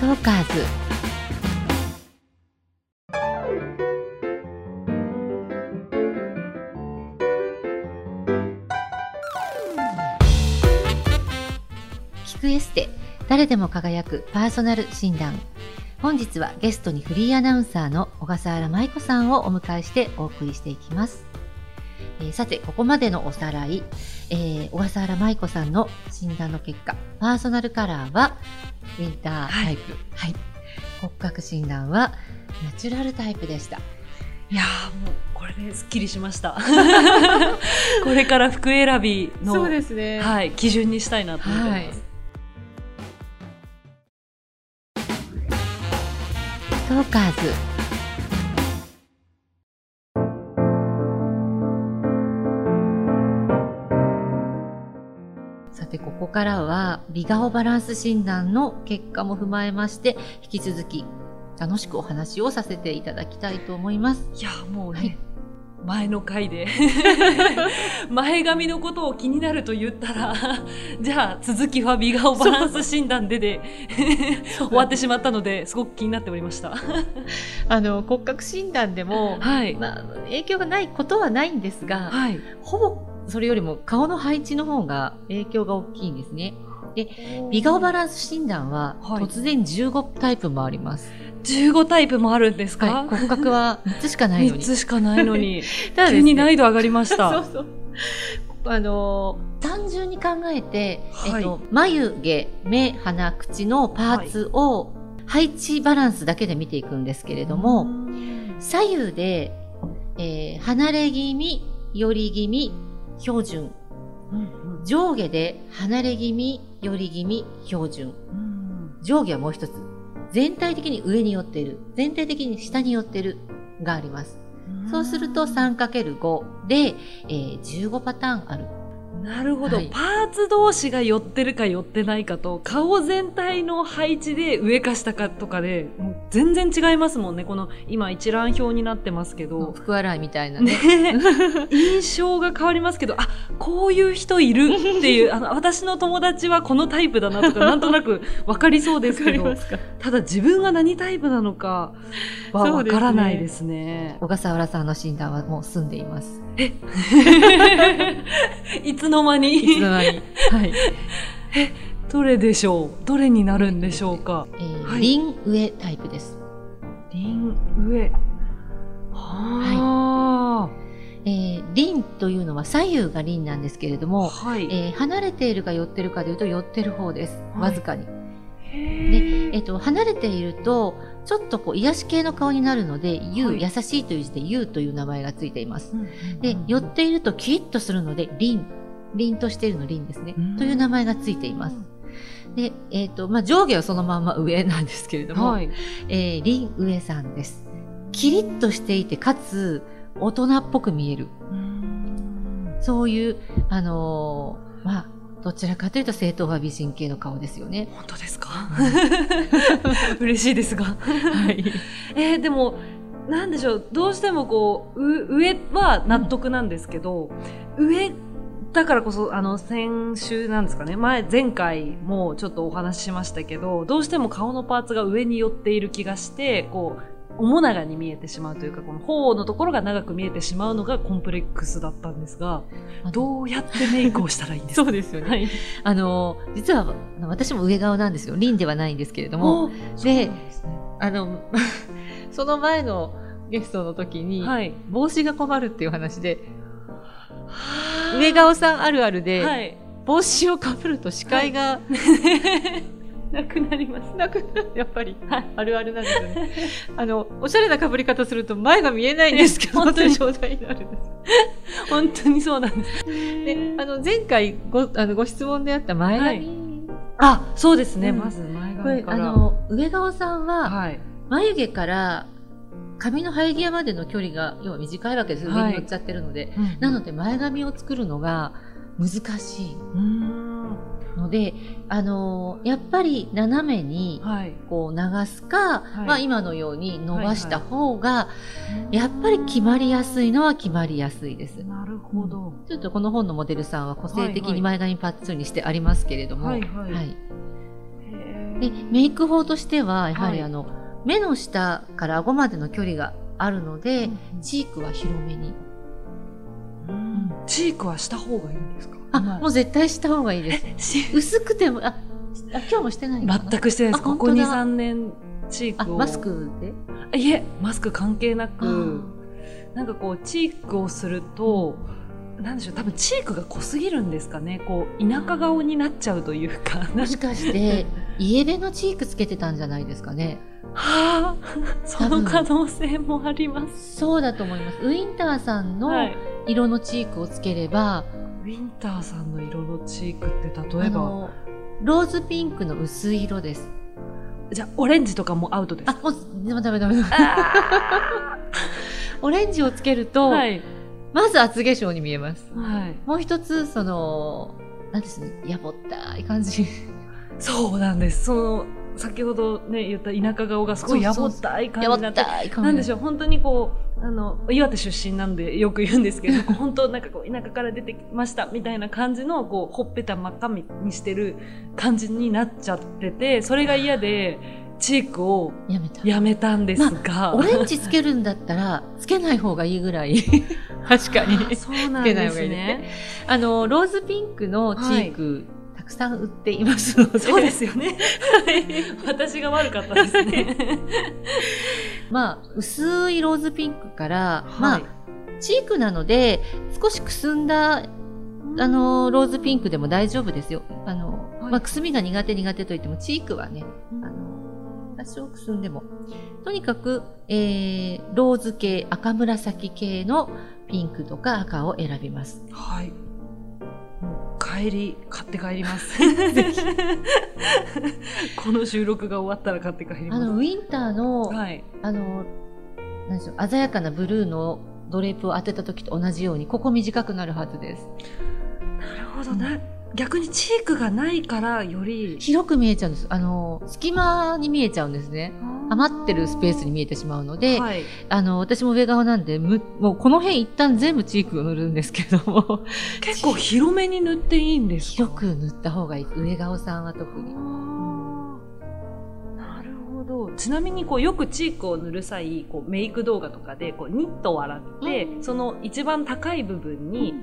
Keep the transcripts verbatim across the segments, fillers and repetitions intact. トーカーズ。聞くエステ、誰でも輝くパーソナル診断。本日はゲストにフリーアナウンサーの小笠原舞子さんをお迎えしてお送りしていきます。えー、さて、ここまでのおさらい。えー、小笠原舞子さんの診断の結果、パーソナルカラーはウィンタータイプ、はいはい、骨格診断はナチュラルタイプでした。いやー、もうこれですっきりしましたこれから服選びのそうですね、はい、基準にしたいなと思ってます。はい、トーカーズ。さて、ここからは美顔バランス診断の結果も踏まえまして、引き続き楽しくお話をさせていただきたいと思います。いやもうね、はい、前の回で前髪のことを気になると言ったらじゃあ続きは美顔バランス診断でで終わってしまったので、すごく気になっておりましたあの骨格診断でも、はい、まあ、影響がないことはないんですが、はい、ほぼそれよりも顔の配置の方が影響が大きいんですね。で、美顔バランス診断は突然じゅうごタイプもあります。はい、じゅうごタイプもあるんですか？はい、骨格はみっつしかないのにみっつしかないのに急に難易度上がりましたそうそう、あのー、単純に考えて、はい、えっと、眉毛、目、鼻、口のパーツを配置バランスだけで見ていくんですけれども、はい、左右で、えー、離れ気味、寄り気味、標準、うんうん、上下で離れ気味、寄り気味、標準、うん、上下はもう一つ、全体的に上に寄っている、全体的に下に寄っているがあります。そうすると さんかけるご で、えー、じゅうごパターンある。なるほど、はい、パーツ同士が寄ってるか寄ってないかと、顔全体の配置で上か下かとかでもう全然違いますもんね。この今一覧表になってますけど、福笑いみたいな ね, ね印象が変わりますけど、あ、こういう人いるっていうあの私の友達はこのタイプだなとかなんとなく分かりそうですけどただ自分が何タイプなのかは分からないですね。小笠原さんの診断はもう済んでいます。えいつの間にいつの間に、はい、え、どれでしょう、どれになるんでしょうか。えーはい、輪上タイプです。輪上、は、はい、えー、輪というのは左右が輪なんですけれども、はい、えー、離れているか寄ってるかでいうと寄ってる方です。わずかに、はい、で、えー、と離れているとちょっとこう癒し系の顔になるので、はい、優しいという字で優という名前がついています。うんうんうん、で、寄っているとキリッとするので凛、凛としているの凛ですね、という名前がついています。で、えーとまあ、上下はそのまま上なんですけれども、はい、えー、凛上さんです。キリッとしていて、かつ大人っぽく見える、うん、そういう、あのー、まあどちらかというと正統派美人系の顔ですよね。本当ですか嬉しいですが、はい、えー、でもなんでしょう、どうしてもこう上は納得なんですけど、うん、上だからこそ、あの先週なんですかね、前前回もちょっとお話ししましたけど、どうしても顔のパーツが上に寄っている気がして、こう面長に見えてしまうというか、この頬のところが長く見えてしまうのがコンプレックスだったんですが、どうやってメイクをしたらいいんですかそうですよね、はい、あの実は私も上顔なんですよ。輪ではないんですけれども、で、ね、あのその前のゲストの時に、はい、帽子が困るっていう話で、上顔さんあるあるで、はい、帽子をかぶると視界が、はいなくなります。なくなる。やっぱり、はい、あるあるなんですよね。あの、おしゃれな被り方すると前が見えないんですけど、本当に状態になるんです。本当にそうなんです。で、あの、前回ご、あの、ご質問であった前髪。はい、あ、そうですね。うん、まず前髪から。あの、上顔さんは、はい、眉毛から髪の生え際までの距離が、要は短いわけです。上に乗っちゃってるので。はい、なので、前髪を作るのが難しい。うーんので、あのー、やっぱり斜めにこう流すか、はい、まあ、今のように伸ばした方がやっぱり決まりやすいのは決まりやすいです。なるほど。ちょっとこの本のモデルさんは個性的に前髪パッツンにしてありますけれども、はいはいはいはい、へでメイク法としてはやはりあの、はい、目の下から顎までの距離があるので、うん、チークは広めに。うん、チークはした方がいいんですか？あ、もう絶対した方がいいです。薄くても、あ、今日もしてないかな？全くしてないです。ここに、さんねんチークを。マスクで？いえ、マスク関係なく、なんかこうチークをすると、なんでしょう、多分チークが濃すぎるんですかね。こう田舎顔になっちゃうというか。もしかして家出のチークつけてたんじゃないですかね。はあ、その可能性もあります。そうだと思います。ウィンターさんの色のチークをつければ、はい、ウィンターさんの色のチークって例えばローズピンクの薄い色です。じゃあオレンジとかもアウトですか？あ、もうダメダメダメ。オレンジをつけると、はい、まず厚化粧に見えます。はい、もう一つ、その、なんですね、やぼったい感じ。そうなんです。その、先ほどね、言った田舎顔がすごいやぼったい感じになって、なんでしょう、本当にこう、あの、岩手出身なんでよく言うんですけど、本当なんかこう、田舎から出てきましたみたいな感じの、こう、ほっぺた真っ赤にしてる感じになっちゃってて、それが嫌で、チークをやめた。やめたんですが、まあ、オレンジつけるんだったらつけない方がいいぐらい確かにそうなんですね。つけない方がいいね。あのローズピンクのチーク、はい、たくさん売っていますので。そうですよね。私が悪かったですね。まあ薄いローズピンクから、はい、まあチークなので少しくすんだあのローズピンクでも大丈夫ですよ。あの、はい、まあ、くすみが苦手苦手といってもチークはね、あの多少くすんでもとにかく、えー、ローズ系赤紫系のピンクとか赤を選びます。はい、もう帰り買って帰ります。この収録が終わったら買って帰ります。あのウィンターの、はい、あの何でしょう、鮮やかなブルーのドレープを当てた時と同じようにここ短くなるはずです。なるほどね、うん、逆にチークがないからより広く見えちゃうんです。あの隙間に見えちゃうんですね。余ってるスペースに見えてしまうので、はい、あの私も上側なんでむもうこの辺一旦全部チークを塗るんですけども結構広めに塗っていいんですか？広く塗った方がいい、上顔さんは特に。なるほど。ちなみにこうよくチークを塗る際こうメイク動画とかでこうニットを洗って、うん、その一番高い部分に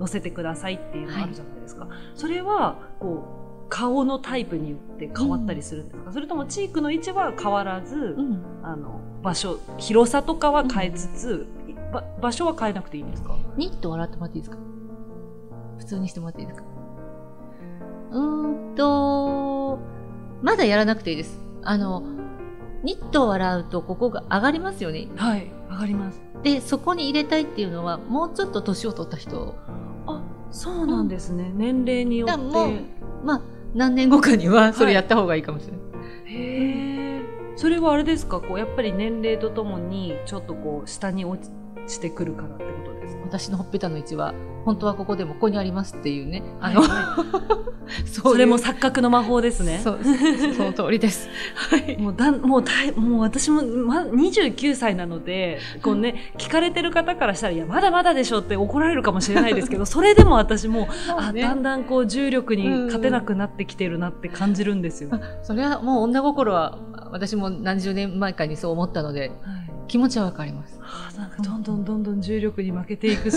乗せてくださいっていうのがあるじゃないですか。はい、それはこう顔のタイプによって変わったりするんですか？うん、それともチークの位置は変わらず、うん、あの場所広さとかは変えつつ、うん、場所は変えなくていいんですか？ニットを洗ってもらっていいですか？普通にしてもらっていいですか？うーんとまだやらなくていいです。あのニットを洗うとここが上がりますよね。はい、上がります。でそこに入れたいっていうのはもうちょっと年を取った人。そうなんですね。うん、年齢によってもう、まあ、何年後かにはそれやった方がいいかもしれない。はい、へえ。それはあれですか、こうやっぱり年齢とともにちょっとこう下に落ちてくるからってことですか？私のほっぺたの位置は本当はここでもここにありますっていうね、あの、はい、それも錯覚の魔法ですね。そう、その通りです。はい、もうだもうだいもう私もまにじゅうきゅうさいなので、こうね、聞かれてる方からしたらいやまだまだでしょって怒られるかもしれないですけど、それでも私もう、ね、あだんだんこう重力に勝てなくなってきてるなって感じるんですよ。それはもう女心は私も何十年前かにそう思ったので、はい、気持ちはわかります。はあ、なんかどんどんどんどん重力に負けていく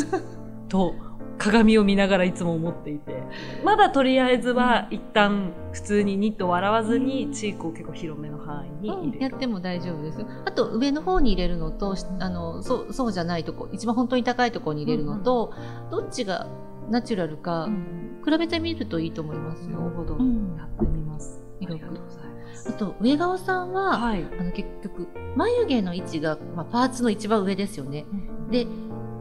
と。鏡を見ながらいつも思っていて、まだとりあえずは一旦普通にニットを洗わずにチークを結構広めの範囲に入れる、うん、やっても大丈夫ですよ。あと上の方に入れるのとあの そ, そうじゃないとこ、一番本当に高いところに入れるのと、うん、どっちがナチュラルか、うん、比べてみるといいと思いますよ。なるほど、うん、やってみます。ありがとうございます。あと上顔さんは、はい、あの結局眉毛の位置が、まあ、パーツの一番上ですよね、うん、で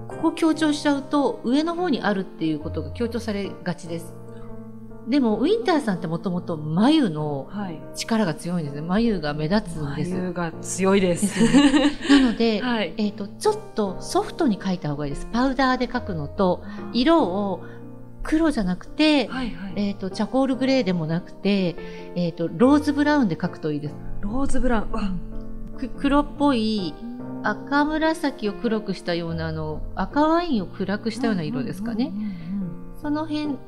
ここを強調しちゃうと上の方にあるっていうことが強調されがちです。でもウィンターさんってもともと眉の力が強いんですね。眉が目立つんです。眉が強いです、ね、なので、はい、えーと、ちょっとソフトに描いた方がいいです。パウダーで描くのと色を黒じゃなくて、はいはい、えーと、チャコールグレーでもなくて、えーと、ローズブラウンで描くといいです。ローズブラウン、わ、黒っぽい赤紫を黒くしたようなあの赤ワインを暗くしたような色ですかね。その辺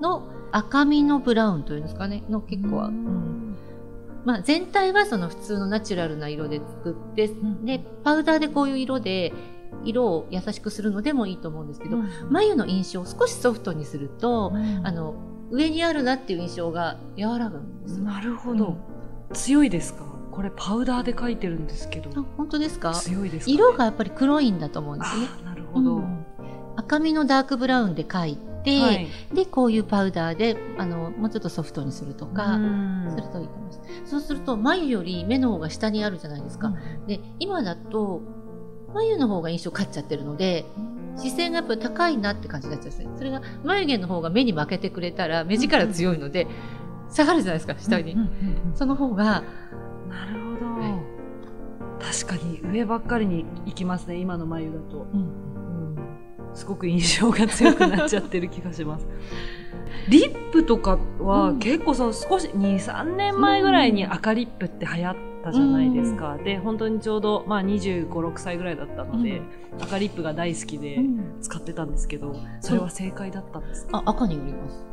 の赤みのブラウンというんですかねの結構は、うん、まあ、全体はその普通のナチュラルな色で作って、うん、でパウダーでこういう色で色を優しくするのでもいいと思うんですけど、うん、眉の印象を少しソフトにすると、うん、あの上にあるなっていう印象が和らぐんです。なるほど、うん、強いですか？これパウダーで描いてるんですけど。あ、本当ですか？強いですかね。色がやっぱり黒いんだと思うんですね。なるほど、うん、赤みのダークブラウンで描いてで、はい、でこういうパウダーであのもうちょっとソフトにするとかするといいと思います。そうすると眉より目の方が下にあるじゃないですか、うん、で今だと眉の方が印象勝っちゃってるので視線がやっぱり高いなって感じになっちゃうんですね。それが眉毛の方が目に負けてくれたら目力強いので、うん、下がるじゃないですか下に、うんうんうん、その方がなるほど、はい、確かに上ばっかりに行きますね今の眉だと、うん、すごく印象が強くなっちゃってる気がしますリップとかは結構その少し にさんねんまえぐらいに赤リップって流行ったじゃないですか、うん、で本当にちょうど、まあ、にじゅうご、ろくさいぐらいだったので、うん、赤リップが大好きで使ってたんですけど、うん、それは正解だったんですか？あ、赤によります。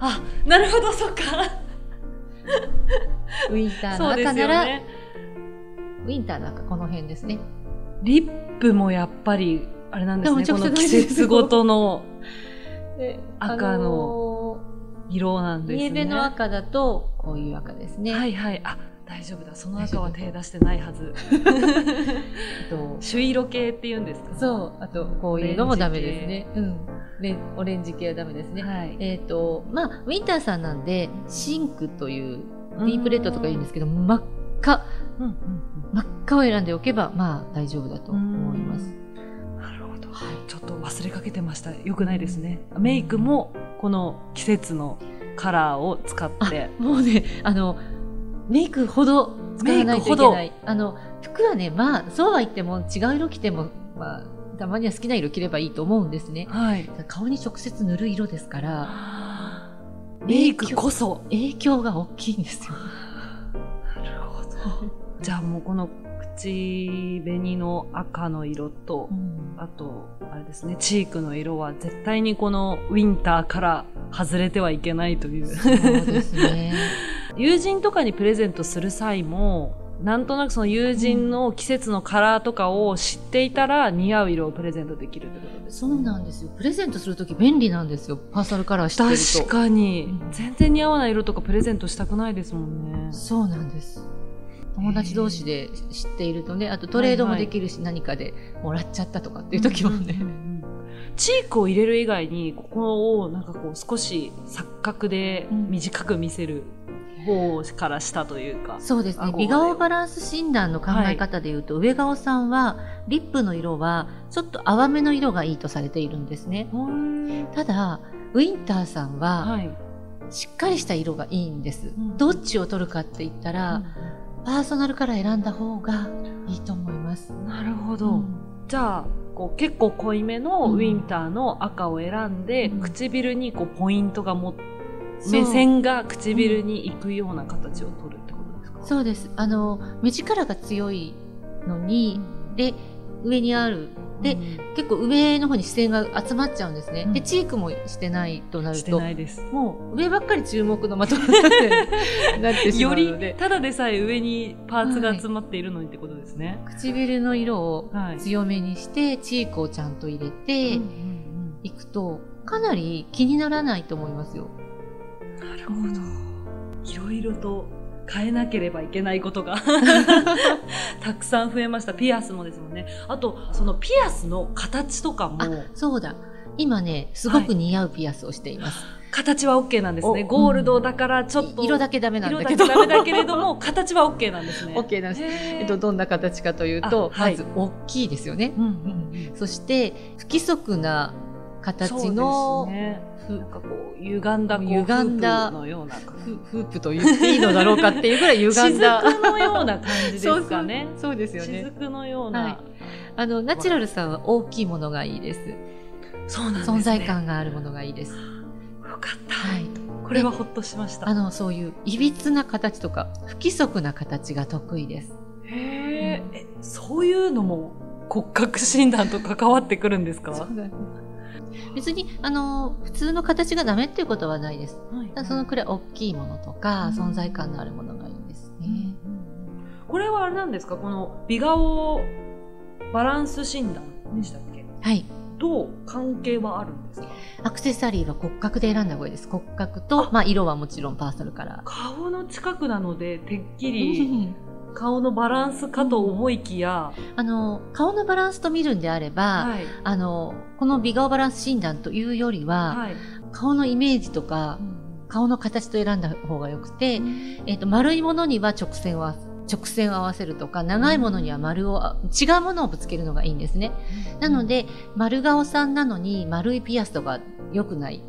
あ、なるほど、そっかウィンターの赤なら、ね、ウィンターの赤、この辺ですね。リップもやっぱりあれなんですね、この季節ごとの赤の色なんですね。イエベの赤だとこういう赤ですね。はいはい、あ、大丈夫だ、その赤は手出してないはずと朱色系っていうんですか？そう、あとこういうのもダメですね、うん、オレンジ系はダメですね、はい、えっとまあウィンターさんなんでシンクというディープレッドとか言うんですけど真っ赤、うんうんうん、真っ赤を選んでおけばまあ大丈夫だと思います。はい、ちょっと忘れかけてました。よくないですね。メイクもこの季節のカラーを使って、もうね、あのメイクほど使わないといけない。あの服はね、まあそうは言っても違う色着ても、まあ、たまには好きな色着ればいいと思うんですね、はい、顔に直接塗る色ですからメイクこそ影響が大きいんですよ。なるほどじゃあもうこの口紅の赤の色と、うん、あとあれですね、チークの色は絶対にこのウィンターから外れてはいけないという。そうですね友人とかにプレゼントする際もなんとなくその友人の季節のカラーとかを知っていたら似合う色をプレゼントできるってことですね。そうなんですよ。プレゼントするとき便利なんですよ。パーソナルカラー知ってると確かに、うん、全然似合わない色とかプレゼントしたくないですもんね。そうなんです。友達同士で知っているとね、あとトレードもできるし、はいはい、何かでもらっちゃったとかっていう時もね、うんうんうん、チークを入れる以外にここをなんかこう少し錯覚で短く見せる方からしたというか、うん、そうですね。美顔バランス診断の考え方でいうと、はい、上顔さんはリップの色はちょっと淡めの色がいいとされているんですね。ただウィンターさんは、はい、しっかりした色がいいんです、うん、どっちを取るかって言ったら、うん、パーソナルから選んだ方がいいと思います。なるほど、うん、じゃあこう結構濃いめのウィンターの赤を選んで、うん、唇にこうポイントがも目線が唇に行くような形を取るってことですか？そうです。あの目力が強いのに、うん、で上にあるで、うん、結構上の方に視線が集まっちゃうんですね、うん、でチークもしてないとなるとしてないです。もう上ばっかり注目の的になってしまうのでよりただでさえ上にパーツが集まっているのにってことですね、はい、唇の色を強めにして、はい、チークをちゃんと入れていくとかなり気にならないと思いますよ。なるほど、うん、いろいろと変えなければいけないことがたくさん増えました。ピアスもですもんね。あとそのピアスの形とかも、あ、そうだ、今ねすごく似合うピアスをしています、はい、形は OK なんですね。ゴールドだからちょっと、うん、色だけダメなんだけど色だけダメだけれども形は OK なんですね。 OK なんです。えっと、どんな形かというと、はい、まず大きいですよね、うんうんうん、そして不規則な形の、ね、なんかこう歪んだこうフープのようなフープと言っていいのだろうかっていうぐらい歪んだ雫のような感じですかね。そうそう、そうですよね。雫のような、はい、あのナチュラルさんは大きいものがいいです。そうなんですね。存在感があるものがいいです。よかった、はい、これはほっとしました。あのそういういびつな形とか不規則な形が得意です。へー、うん、え、そういうのも骨格診断と関わってくるんですか？そうなんです。別にあの普通の形がダメっていうことはないです、はい、ただそのくらい大きいものとか、うん、存在感のあるものがいいですね、うんうん、これはあれなんですか、この美顔バランス診断でしたっけ、はい、と関係はあるんですか。アクセサリーは骨格で選んだ方がいいです。骨格と、まあ、色はもちろんパーソルカラー。顔の近くなのでてっきり顔のバランスかと思いきや、あの顔のバランスと見るんであれば、はい、あのこの美顔バランス診断というよりは、はい、顔のイメージとか、うん、顔の形と選んだ方がよくて、うん、えーと、丸いものには直線は直線を合わせるとか、長いものには丸を、違うものをぶつけるのがいいんですね、うん、なので丸顔さんなのに丸いピアスとか良くない。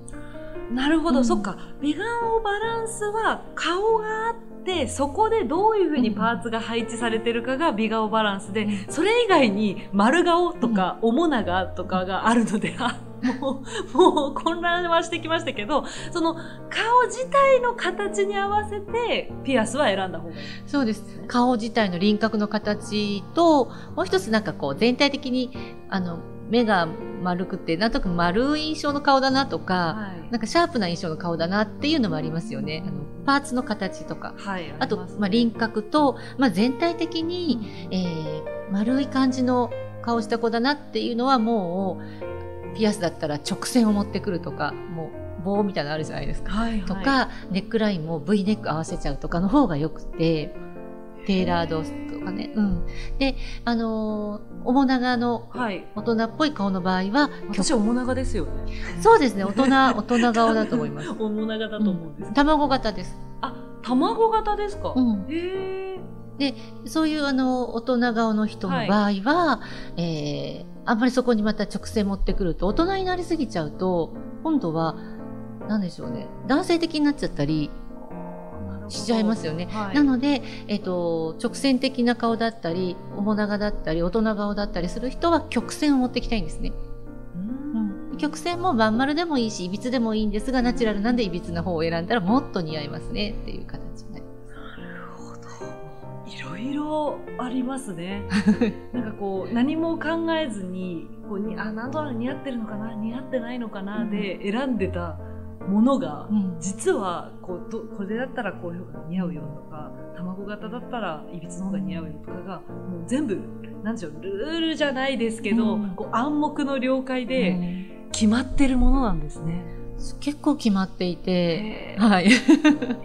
なるほど、うん、そっか。美顔バランスは顔があって、そこでどういうふうにパーツが配置されてるかが美顔バランスで、うん、それ以外に丸顔とか面長とかがあるので、うん、もう、もう混乱はしてきましたけど、その顔自体の形に合わせてピアスは選んだ方がいい。そうです。顔自体の輪郭の形と、もう一つなんかこう全体的にあの目が丸くて、なんとなく丸い印象の顔だなとか、はい、なんかシャープな印象の顔だなっていうのもありますよね。あのパーツの形とか、はい、あと、ありますね。まあ、輪郭と、まあ、全体的に、うん、えー、丸い感じの顔した子だなっていうのは、もうピアスだったら直線を持ってくるとか、もう棒みたいなのあるじゃないですか、はいはい、とかネックラインも V ネック合わせちゃうとかの方がよくて、テーラードとかね、うん、で、あのー、面長の大人っぽい顔の場合は、はい、私面長ですよね。そうですね、大人大人顔だと思います。面長だと思うんです、うん、卵型です。あ、卵型ですか、うん、へえ。で、そういうあの大人顔の人の場合は、はい、えー、あんまりそこにまた直線持ってくると、大人になりすぎちゃうと今度は何でしょうね、男性的になっちゃったりしちゃいますよね、はい、なので、えーと、直線的な顔だったり面長だったり大人顔だったりする人は曲線を持ってきたいんですね。うん、曲線もまん丸でもいいし、いびつでもいいんですが、ナチュラルなんでいびつな方を選んだらもっと似合いますねっていう形になります。なるほど、いろいろありますね。なんかこう何も考えずに、こうにあなんとなく似合ってるのかな、似合ってないのかなで選んでたものが、うん、実はこうどこれだったらこういうのが似合うよとか、卵型だったらいびつの方が似合うよとかが、もう全部なんでしょう、ルールじゃないですけど、うん、こう暗黙の了解で決まってるものなんですね、うん、結構決まっていて、はい、いやそうなん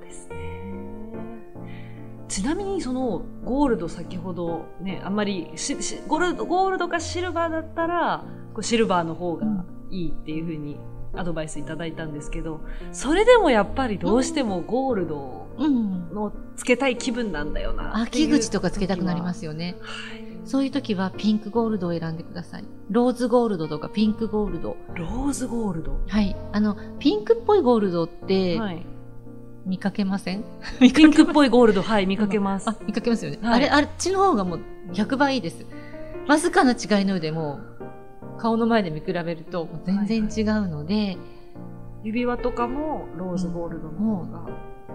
ですね。ちなみにそのゴールド、先ほどね、あんまりししゴールド、ゴールドかシルバーだったらこうシルバーの方がいいっていう風に、うん、アドバイスいただいたんですけど、それでもやっぱりどうしてもゴールドをつけたい気分なんだよな、秋口とかつけたくなりますよね、はい、そういう時はピンクゴールドを選んでください。ローズゴールドとかピンクゴールド。ローズゴールド、はい、あのピンクっぽいゴールドって、はい、見かけません？ピンクっぽいゴールド、はい、見かけます。あ、見かけますよね、はい、あれ、あっちの方がもうひゃくばいいいです。わずかな違いのでもう顔の前で見比べると全然違うので、はいはい、指輪とかもローズゴールドの方が、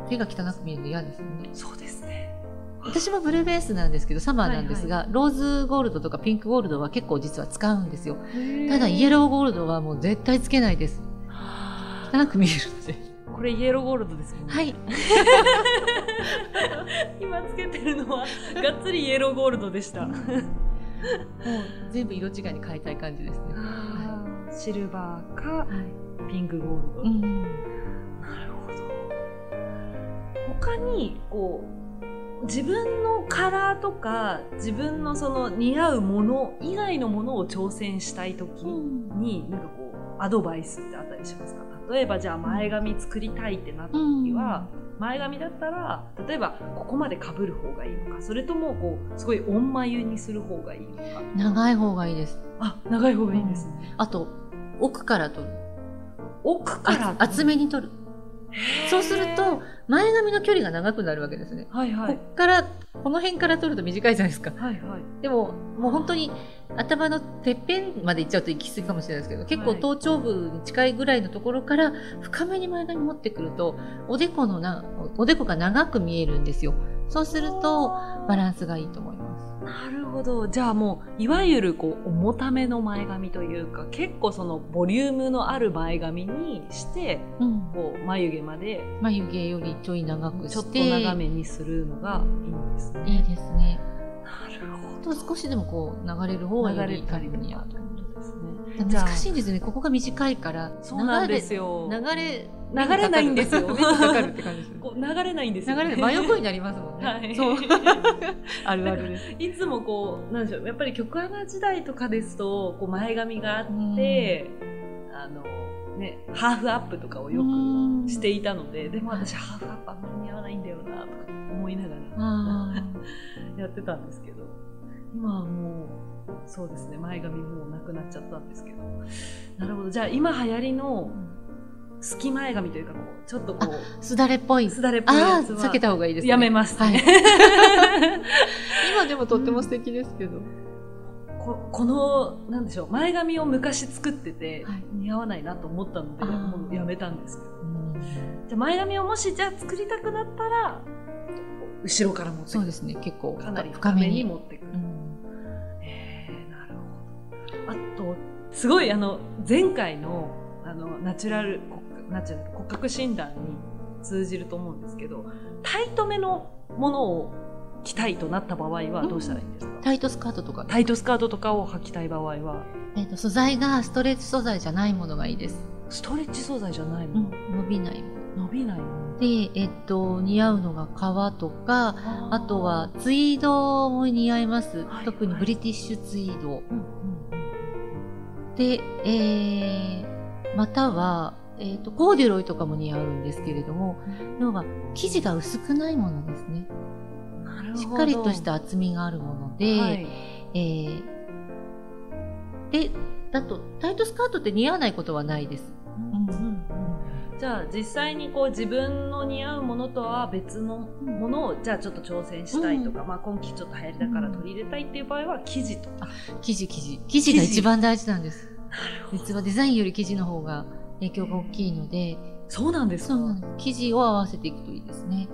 うん、手が汚く見えるの嫌ですよね。そうですね。私もブルーベースなんですけど、サマーなんですが、はいはい、ローズゴールドとかピンクゴールドは結構実は使うんですよ。ただイエローゴールドはもう絶対つけないです。汚く見えるので。これイエローゴールドですもんね。はい。今つけてるのはがっつりイエローゴールドでした。もう全部色違いに変えたい感じですね。シルバーか、はい、ピンクゴールド、うん、なるほど。他にこう自分のカラーとか自分のその似合うもの以外のものを挑戦したい時に、うん、なんかこうアドバイスってあったりしますか？例えばじゃあ前髪作りたいってなった時は、うん、前髪だったら例えばここまで被る方がいいのか、それともこうすごいオン眉にする方がいいのか。長い方がいいです。あ、長い方がいいですね、うん、あと奥から取る、奥から厚めに取る。そうすると前髪の距離が長くなるわけですね、はいはい、こっからこの辺から取ると短いじゃないですか、はいはい、でももう本当に頭のてっぺんまで行っちゃうと行き過ぎかもしれないですけど、結構頭頂部に近いぐらいのところから深めに前髪持ってくるとおでこのなおでこが長く見えるんですよ。そうするとバランスがいいと思います。なるほど。じゃあもういわゆるこう重ための前髪というか、結構そのボリュームのある前髪にして、うん、こう眉毛まで眉毛よりちょい長くしてちょっと長めにするのがいいんですね。いいですね。なるほど。少しでもこう流れる方がより痛みに合うということですね。難しいんですね。ここが短いからそうなんですよ。流れ流れないんですよ。流れないんですよ、ね。流れ真横になりますもんね。はい、そうあるあるです。いつもこうなんでしょう。やっぱり局アナ時代とかですとこう前髪があって、あのねハーフアップとかをよくしていたので、でも私ハーフアップあんまり似合わないんだよなとか思いながらやってたんですけど、今はもう。そうですね、前髪もうなくなっちゃったんですけど。なるほど。じゃあ今流行りの好き前髪というかこうちょっとこうすだれっぽいすだれっぽいやつは避けた方がいいですね。やめます、はい、今でもとっても素敵ですけど、うん、こ, このなんでしょう、前髪を昔作ってて似合わないなと思ったので、はい、もうやめたんですけど、うん、じゃあ前髪をもしじゃあ作りたくなったら後ろから持ってくる。そうですね、結構かなり深めに持ってくる。あとすごいあの前回 の, あのナチュラルナチュラル骨格診断に通じると思うんですけど、タイトめのものを着たいとなった場合はどうしたらいいんですか？うん、タイトスカートとかタイトスカートとかを履きたい場合は、えーと、素材がストレッチ素材じゃないものがいいです。ストレッチ素材じゃないもの、うん、伸びない伸びないで、えっと、似合うのが革とか あ, あとはツイードも似合います、はい、特にブリティッシュツイード、はい、うんうんで、えー、または、えーと、コーデュロイとかも似合うんですけれども、要は生地が薄くないものですね。なるほど。しっかりとした厚みがあるもので、はい、えー、で、だとタイトスカートって似合わないことはないです。うんうんうん、じゃあ実際にこう自分の似合うものとは別のものを、うん、じゃあちょっと挑戦したいとか、うん、まあ今季ちょっと流行りだから取り入れたいっていう場合は生地とか。生地生地生地が一番大事なんです。実はデザインより生地の方が影響が大きいので。そうなんですか。そうなんです。生地を合わせていくといいですね。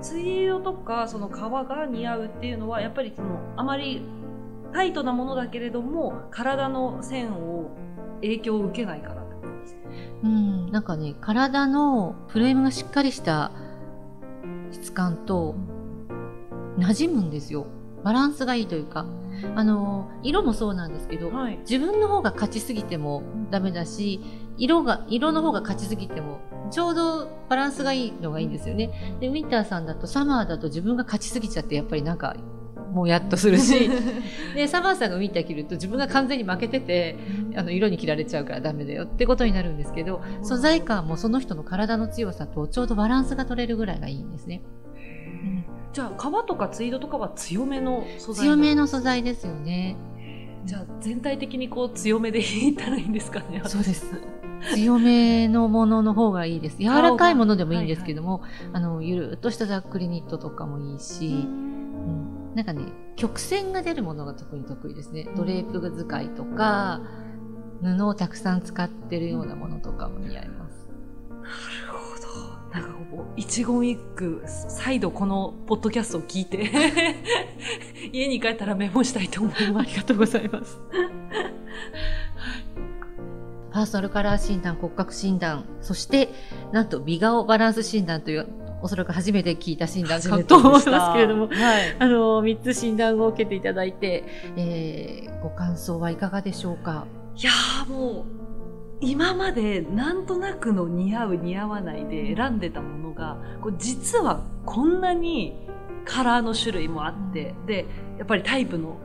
ツイードとかその革が似合うっていうのはやっぱりそのあまりタイトなものだけれども体の線を影響を受けないからってことですね。うん、なんかね、体のフレームがしっかりした質感と馴染むんですよ。バランスがいいというか、あの色もそうなんですけど、はい、自分の方が勝ちすぎてもダメだし、色が色の方が勝ちすぎてもちょうどバランスがいいのがいいんですよね。でウィンターさんだとサマーだと自分が勝ちすぎちゃってやっぱりなんかもうやっとするしでサマーさんがウィンター着ると自分が完全に負けてて、あの色に着られちゃうからダメだよってことになるんですけど、素材感もその人の体の強さとちょうどバランスが取れるぐらいがいいんですね。じゃあ革とかツイードとかは強めの素材、強めの素材ですよね。じゃあ全体的にこう強めで引いたらいいんですかね。そうです、強めのものの方がいいです。柔らかいものでもいいんですけども、はいはい、あのゆるっとしたざっくりニットとかもいいし、うん、なんかね曲線が出るものが特に得意ですね。ドレープ使いとか布をたくさん使ってるようなものとかも似合います。なるほど。なんか一言一句再度このポッドキャストを聞いて家に帰ったらメモしたいと思います。ありがとうございますパーソナルカラー診断、骨格診断、そしてなんと美顔バランス診断というおそらく初めて聞いた診断かと思いますけれども、はい、あのみっつ診断を受けていただいて、えー、ご感想はいかがでしょうか。いやーもう今までなんとなくの似合う似合わないで選んでたものが、こう実はこんなにカラーの種類もあって、でやっぱりタイプの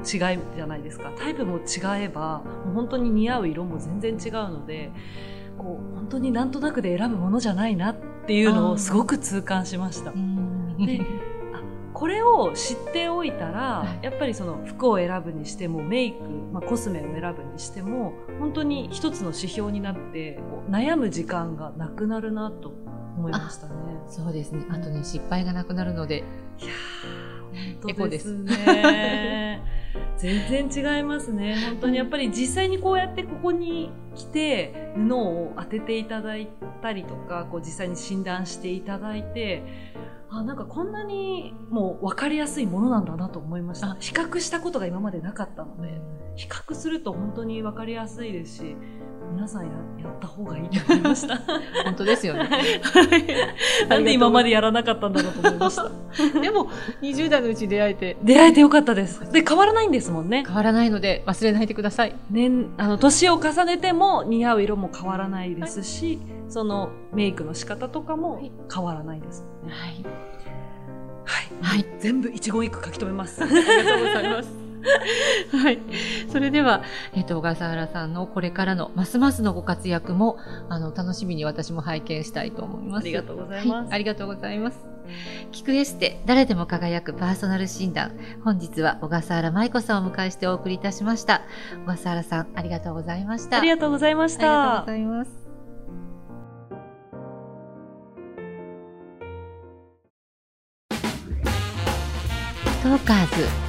違いじゃないですか。タイプも違えばもう本当に似合う色も全然違うので、こう本当になんとなくで選ぶものじゃないなっていうのをすごく痛感しました。でこれを知っておいたら、やっぱりその服を選ぶにしてもメイク、まあ、コスメを選ぶにしても本当に一つの指標になってこう悩む時間がなくなるなと思いましたね。そうですね。あとね、失敗がなくなるので、いやー本当ですね全然違いますね。本当にやっぱり実際にこうやってここに来て布を当てていただいたりとか、こう実際に診断していただいて、ああ、なんかこんなにもう分かりやすいものなんだなと思いました。比較したことが今までなかったので、比較すると本当に分かりやすいですし、皆さん や, やった方がいいと思いました。本当ですよね、はい、なんで今までやらなかったんだろうと思いました。でもにじゅう代のうち出会えて出会えてよかったです。で変わらないんですもんね。変わらないので忘れないでください、ね、あの年を重ねても似合う色も変わらないですし、はい、そのメイクの仕方とかも変わらないですもんね。はいはい、はい、全部一言一句書き留めます。ありがとうございます。はい、それでは、えっと、小笠原さんのこれからのますますのご活躍もあの楽しみに私も拝見したいと思います。ありがとうございます、はい、ありがとうございます。聞くエステ、誰でも輝くパーソナル診断、本日は小笠原舞子さんをお迎えしてお送りいたしました。小笠原さん、ありがとうございました。ありがとうございました。ありがとうございます。トーカーズ